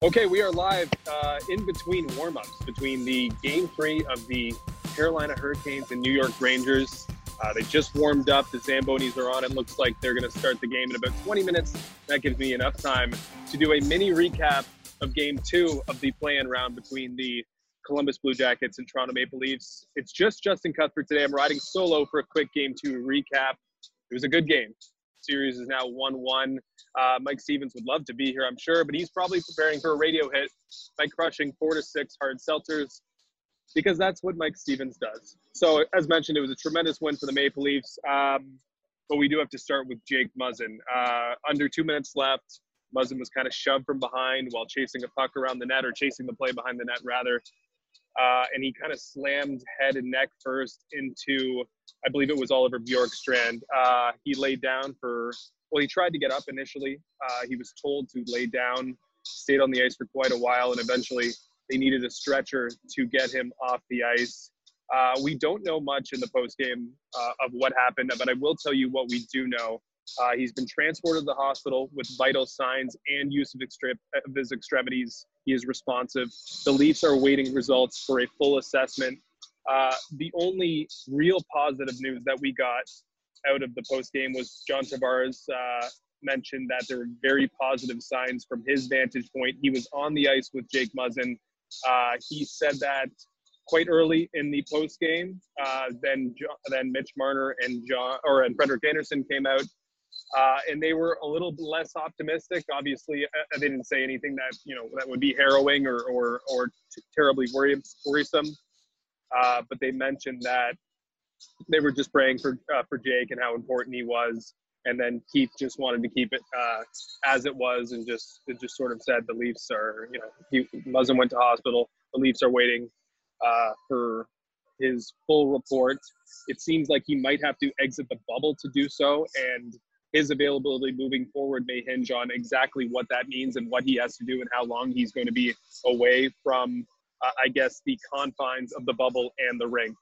Okay, we are live in between warm-ups, between the Game 3 of the Carolina Hurricanes and New York Rangers. They just warmed up. The Zambonis are on. It looks like they're going to start the game in about 20 minutes. That gives me enough time to do a mini recap of Game 2 of the play-in round between the Columbus Blue Jackets and Toronto Maple Leafs. It's just Justin Cuthbert today. I'm riding solo for a quick Game 2 recap. It was a good game. Series is now 1-1. Mike Stevens would love to be here, I'm sure, but he's probably preparing for a radio hit by crushing 4 to 6 hard seltzers, because that's what Mike Stevens does. So, as mentioned, it was a tremendous win for the Maple Leafs, but we do have to start with Jake Muzzin. Under 2 minutes left, Muzzin was kind of shoved from behind while chasing a puck around the net, or chasing the play behind the net, rather, and he kind of slammed head and neck first into, I believe it was Oliver Bjorkstrand. He laid down for... Well, he tried to get up initially. He was told to lay down, stayed on the ice for quite a while, and eventually they needed a stretcher to get him off the ice. We don't know much in the postgame of what happened, but I will tell you what we do know. He's been transported to the hospital with vital signs and use of his extremities. He is responsive. The Leafs are waiting results for a full assessment. The only real positive news that we got out of the post game was John Tavares mentioned that there were very positive signs from his vantage point. He was on the ice with Jake Muzzin. He said that quite early in the post game. Then Mitch Marner and Frederik Anderson came out, and they were a little less optimistic. Obviously, they didn't say anything that that would be harrowing or terribly worrisome. But they mentioned that they were just praying for Jake and how important he was. And then Keith just wanted to keep it as it was, and just sort of said the Leafs are, Muzzin went to hospital. The Leafs are waiting for his full report. It seems like he might have to exit the bubble to do so, and his availability moving forward may hinge on exactly what that means and what he has to do and how long he's going to be away from, I guess, the confines of the bubble and the rink.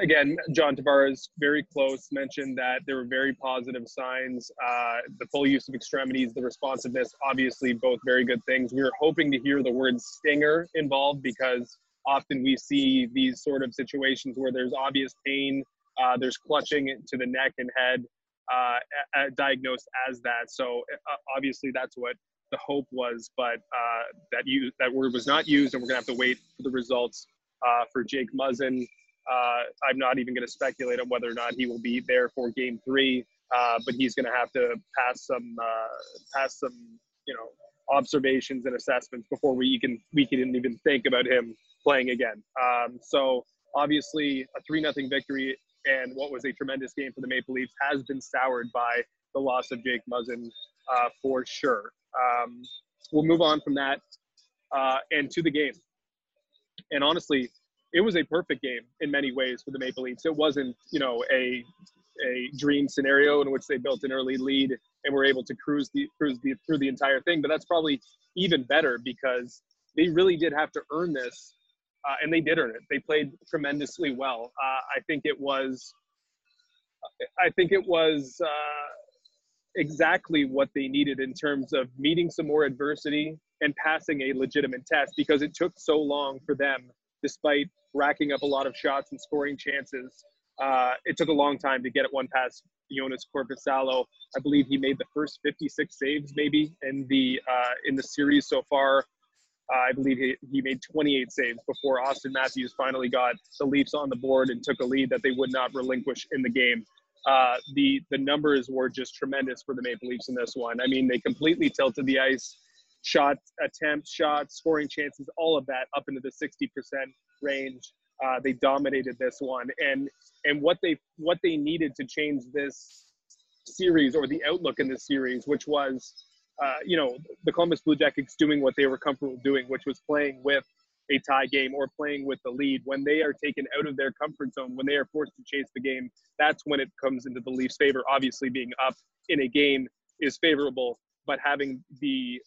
Again, John Tavares, very close, mentioned that there were very positive signs, the full use of extremities, the responsiveness, obviously both very good things. We were hoping to hear the word stinger involved, because often we see these sort of situations where there's obvious pain, there's clutching to the neck and head, diagnosed as that. So obviously that's what the hope was, but that word was not used, and we're going to have to wait for the results for Jake Muzzin. I'm not even going to speculate on whether or not he will be there for Game 3, but he's going to have to pass some observations and assessments before we can even think about him playing again. So obviously a 3-0 victory and what was a tremendous game for the Maple Leafs has been soured by the loss of Jake Muzzin for sure. We'll move on from that and to the game. And honestly, it was a perfect game in many ways for the Maple Leafs. It wasn't, a dream scenario in which they built an early lead and were able to cruise through the entire thing. But that's probably even better, because they really did have to earn this, and they did earn it. They played tremendously well. I think it was exactly what they needed in terms of meeting some more adversity and passing a legitimate test, because it took so long for them. Despite racking up a lot of shots and scoring chances, it took a long time to get it one past Joonas Korpisalo. I believe he made the first 56 saves maybe in the series so far. I believe he made 28 saves before Auston Matthews finally got the Leafs on the board and took a lead that they would not relinquish in the game. The numbers were just tremendous for the Maple Leafs in this one. I mean, they completely tilted the ice, shot attempts, shots, scoring chances, all of that up into the 60% range. They dominated this one, and what they needed to change this series, or the outlook in this series, which was, the Columbus Blue Jackets doing what they were comfortable doing, which was playing with a tie game or playing with the lead. When they are taken out of their comfort zone, when they are forced to chase the game, that's when it comes into the Leafs' favor. Obviously, being up in a game is favorable, but having the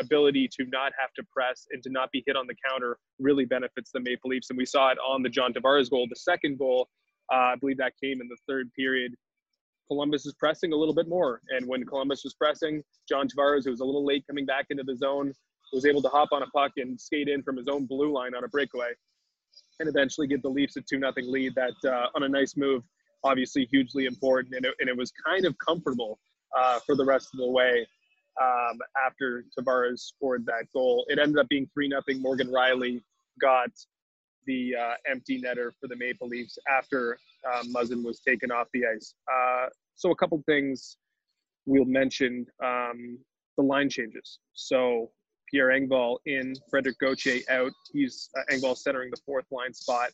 ability to not have to press and to not be hit on the counter really benefits the Maple Leafs. And we saw it on the John Tavares goal. The second goal, I believe that came in the third period. Columbus is pressing a little bit more. And when Columbus was pressing, John Tavares, who was a little late coming back into the zone, was able to hop on a puck and skate in from his own blue line on a breakaway and eventually give the Leafs a 2-0 lead that, on a nice move, obviously hugely important. And it was kind of comfortable for the rest of the way after Tavares scored that goal. It ended up being 3-0. Morgan Rielly got the empty netter for the Maple Leafs after Muzzin was taken off the ice. So a couple things we'll mention, the line changes. So Pierre Engvall in, Frederik Gauthier out. He's Engvall centering the fourth line spot.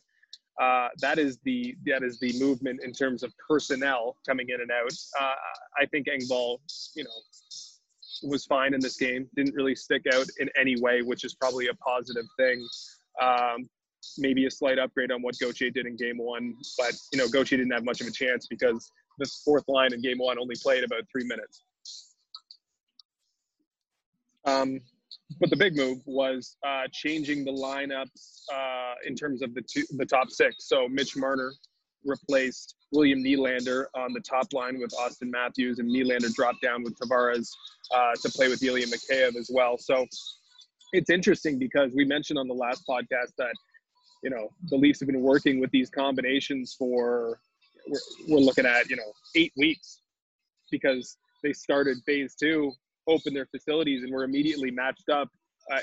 That is the movement in terms of personnel coming in and out. I think Engvall, was fine in this game. Didn't really stick out in any way, which is probably a positive thing. Maybe a slight upgrade on what Gauthier did in game one, but Gauthier didn't have much of a chance because the fourth line in game one only played about 3 minutes. But the big move was changing the lineups in terms of the top six. So Mitch Marner replaced William Nylander on the top line with Auston Matthews, and Nylander dropped down with Tavares to play with Ilya Mikheyev as well. So it's interesting because we mentioned on the last podcast that the Leafs have been working with these combinations for we're looking at 8 weeks, because they started phase two, opened their facilities, and were immediately matched up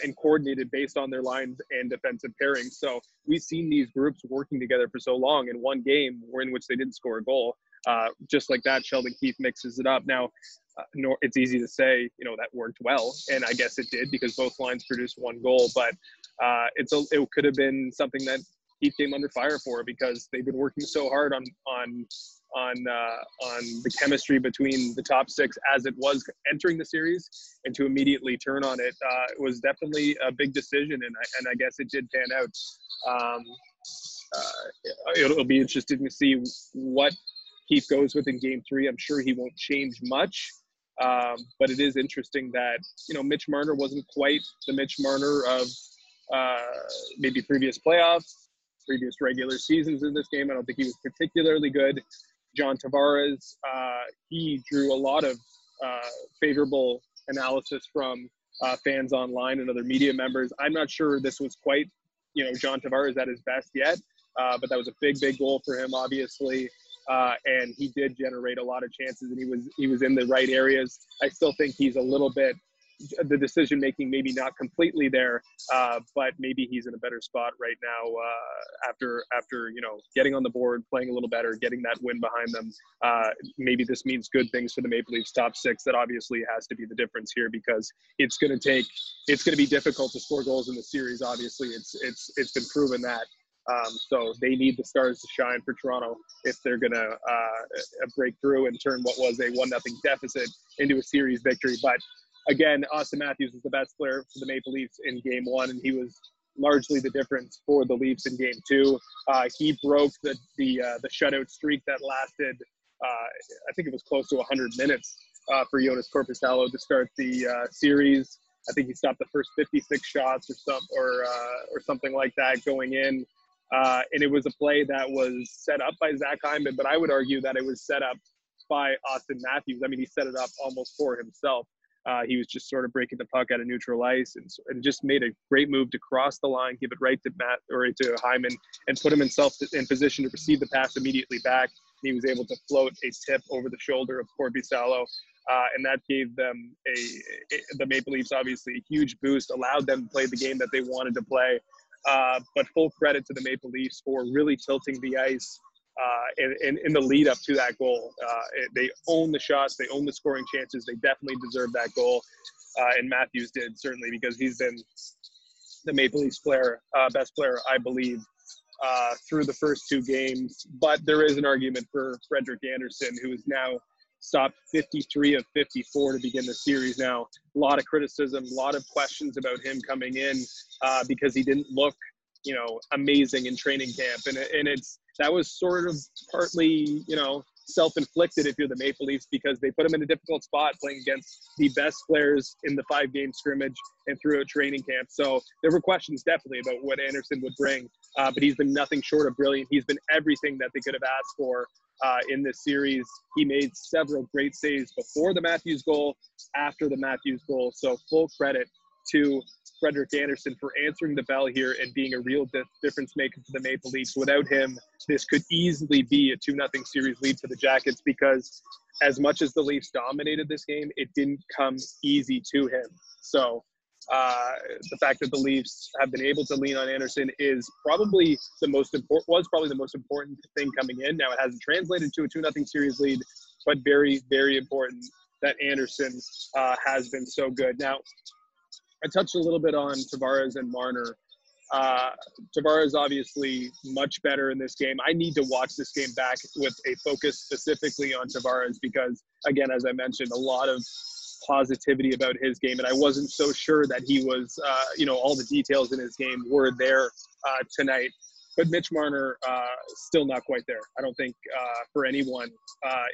and coordinated based on their lines and defensive pairings. So we've seen these groups working together for so long. In one game in which they didn't score a goal, just like that, Sheldon Keith mixes it up. Now, it's easy to say, that worked well, and I guess it did because both lines produced one goal. But it could have been something that Keith came under fire for, because they've been working so hard on the chemistry between the top six as it was entering the series, and to immediately turn on it, it was definitely a big decision, and I guess it did pan out. It'll be interesting to see what Keith goes with in game three. I'm sure he won't change much. But it is interesting that, Mitch Marner wasn't quite the Mitch Marner of maybe previous playoffs, previous regular seasons in this game. I don't think he was particularly good. John Tavares, he drew a lot of favorable analysis from fans online and other media members. I'm not sure this was quite, John Tavares at his best yet, but that was a big, big goal for him, obviously. And he did generate a lot of chances, and he was in the right areas. I still think he's a little bit, the decision-making maybe not completely there, but maybe he's in a better spot right now after getting on the board, playing a little better, getting that win behind them. Maybe this means good things for the Maple Leafs top six. That obviously has to be the difference here, because it's going to be difficult to score goals in the series. Obviously, it's been proven that. So they need the stars to shine for Toronto if they're going to break through and turn what was a 1-0 deficit into a series victory. But again, Auston Matthews was the best player for the Maple Leafs in game one, and he was largely the difference for the Leafs in game two. He broke the shutout streak that lasted, I think it was close to 100 minutes for Joonas Korpisalo to start the series. I think he stopped the first 56 shots or something like that going in. And it was a play that was set up by Zach Hyman, but I would argue that it was set up by Auston Matthews. I mean, he set it up almost for himself. He was just sort of breaking the puck out of neutral ice and just made a great move to cross the line, give it right to Hyman, and put himself in position to receive the pass immediately back. He was able to float a tip over the shoulder of Korpisalo, and that gave them the Maple Leafs obviously a huge boost, allowed them to play the game that they wanted to play. But full credit to the Maple Leafs for really tilting the ice in the lead up to that goal. They own the shots, they own the scoring chances, they definitely deserve that goal. And Matthews did, certainly, because he's been the Maple Leafs player, best player, I believe, through the first two games. But there is an argument for Frederik Anderson, who is now stopped 53 of 54 to begin the series now. A lot of criticism, a lot of questions about him coming in because he didn't look, amazing in training camp. And that was sort of partly, self-inflicted if you're the Maple Leafs, because they put him in a difficult spot playing against the best players in the five-game scrimmage and throughout training camp. So there were questions definitely about what Anderson would bring, but he's been nothing short of brilliant. He's been everything that they could have asked for in this series. He made several great saves before the Matthews goal, after the Matthews goal. So full credit to Frederik Anderson for answering the bell here and being a real difference maker for the Maple Leafs. Without him, this could easily be a 2-0 series lead for the Jackets, because as much as the Leafs dominated this game, it didn't come easy to him. So the fact that the Leafs have been able to lean on Anderson is probably was probably the most important thing coming in. Now, it hasn't translated to a 2-0 series lead, but very, very important that Anderson has been so good. Now, I touched a little bit on Tavares and Marner. Tavares obviously much better in this game. I need to watch this game back with a focus specifically on Tavares because, again, as I mentioned, a lot of positivity about his game, and I wasn't so sure that he was, all the details in his game were there tonight. But Mitch Marner, still not quite there, I don't think, for anyone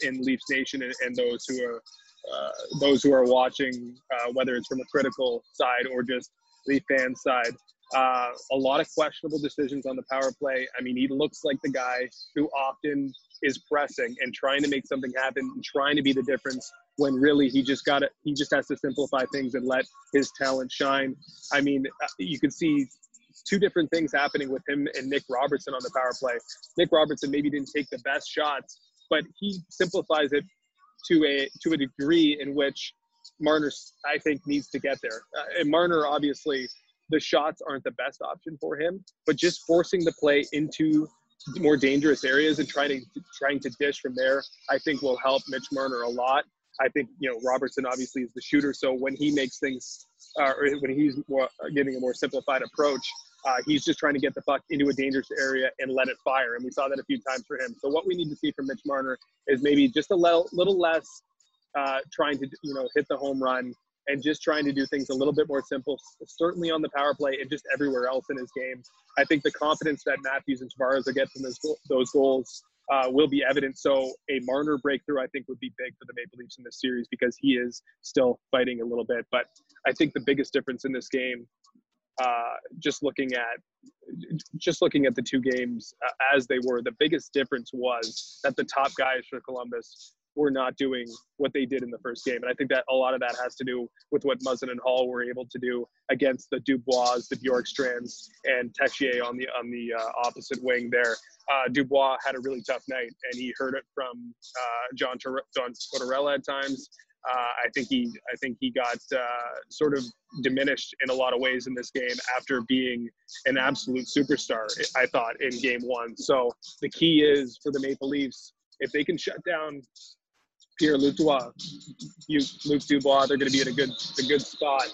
in Leafs Nation and those who are watching, whether it's from a critical side or just the fan side. A lot of questionable decisions on the power play. I mean, he looks like the guy who often is pressing and trying to make something happen and trying to be the difference, when really he just has to simplify things and let his talent shine. I mean, you can see two different things happening with him and Nick Robertson on the power play. Nick Robertson maybe didn't take the best shots, but he simplifies it to a degree in which Marner, I think, needs to get there. And Marner, obviously, the shots aren't the best option for him, but just forcing the play into more dangerous areas and trying to dish from there, I think, will help Mitch Marner a lot. I think, Robertson obviously is the shooter, so when he makes things, or when he's giving a more simplified approach, he's just trying to get the puck into a dangerous area and let it fire. And we saw that a few times for him. So what we need to see from Mitch Marner is maybe just a little less trying to, hit the home run and just trying to do things a little bit more simple, certainly on the power play and just everywhere else in his game. I think the confidence that Matthews and Tavares will get from those goals will be evident. So a Marner breakthrough, I think, would be big for the Maple Leafs in this series, because he is still fighting a little bit. But I think the biggest difference in this game, just looking at the two games as they were, the biggest difference was that the top guys for Columbus were not doing what they did in the first game. And I think that a lot of that has to do with what Muzzin and Hall were able to do against the Dubois, the Bjorkstrands, and Tessier on the opposite wing there. Dubois had a really tough night, and he heard it from John Tortorella at times. I think he got sort of diminished in a lot of ways in this game after being an absolute superstar, I thought, in game one. So the key is for the Maple Leafs, if they can shut down Pierre-Luc Dubois, they're going to be in a good spot.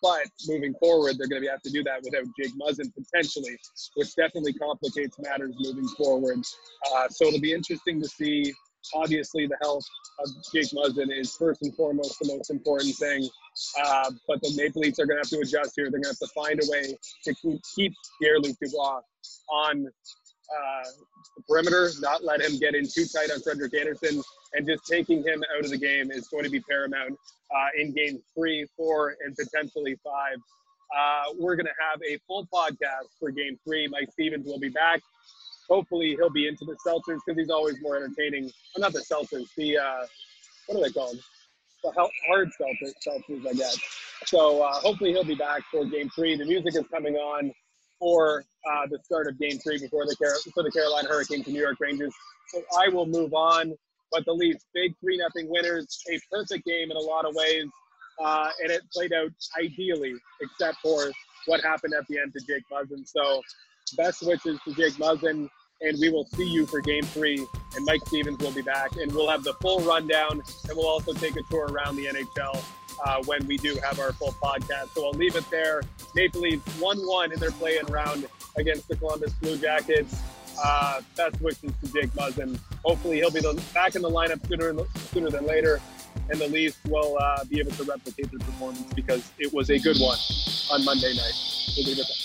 But moving forward, they're going to have to do that without Jake Muzzin potentially, which definitely complicates matters moving forward. So it'll be interesting to see. Obviously, the health of Jake Muzzin is first and foremost the most important thing. But the Maple Leafs are going to have to adjust here. They're going to have to find a way to keep Pierre-Luc Dubois on the perimeter, not let him get in too tight on Frederik Anderson, and just taking him out of the game is going to be paramount in game 3, 4, and potentially 5. We're going to have a full podcast for game 3. Mike Stevens will be back. Hopefully he'll be into the seltzers, because he's always more entertaining. Well, not the seltzers, what are they called? The hard seltzers, I guess. So hopefully he'll be back for game 3. The music is coming on for the start of game 3 before the Carolina Hurricanes and New York Rangers. so I will move on. But the Leafs, big 3-0 winners, a perfect game in a lot of ways, and it played out ideally, except for what happened at the end to Jake Muzzin. So best wishes to Jake Muzzin, and we will see you for Game 3, and Mike Stevens will be back, and we'll have the full rundown, and we'll also take a tour around the NHL when we do have our full podcast. So I'll leave it there. Maple Leafs 1-1 in their play-in round against the Columbus Blue Jackets. Best wishes to Jake Muzzin. Hopefully he'll be back in the lineup sooner than later, and the Leafs will be able to replicate their performance because it was a good one on Monday night. We'll leave it there.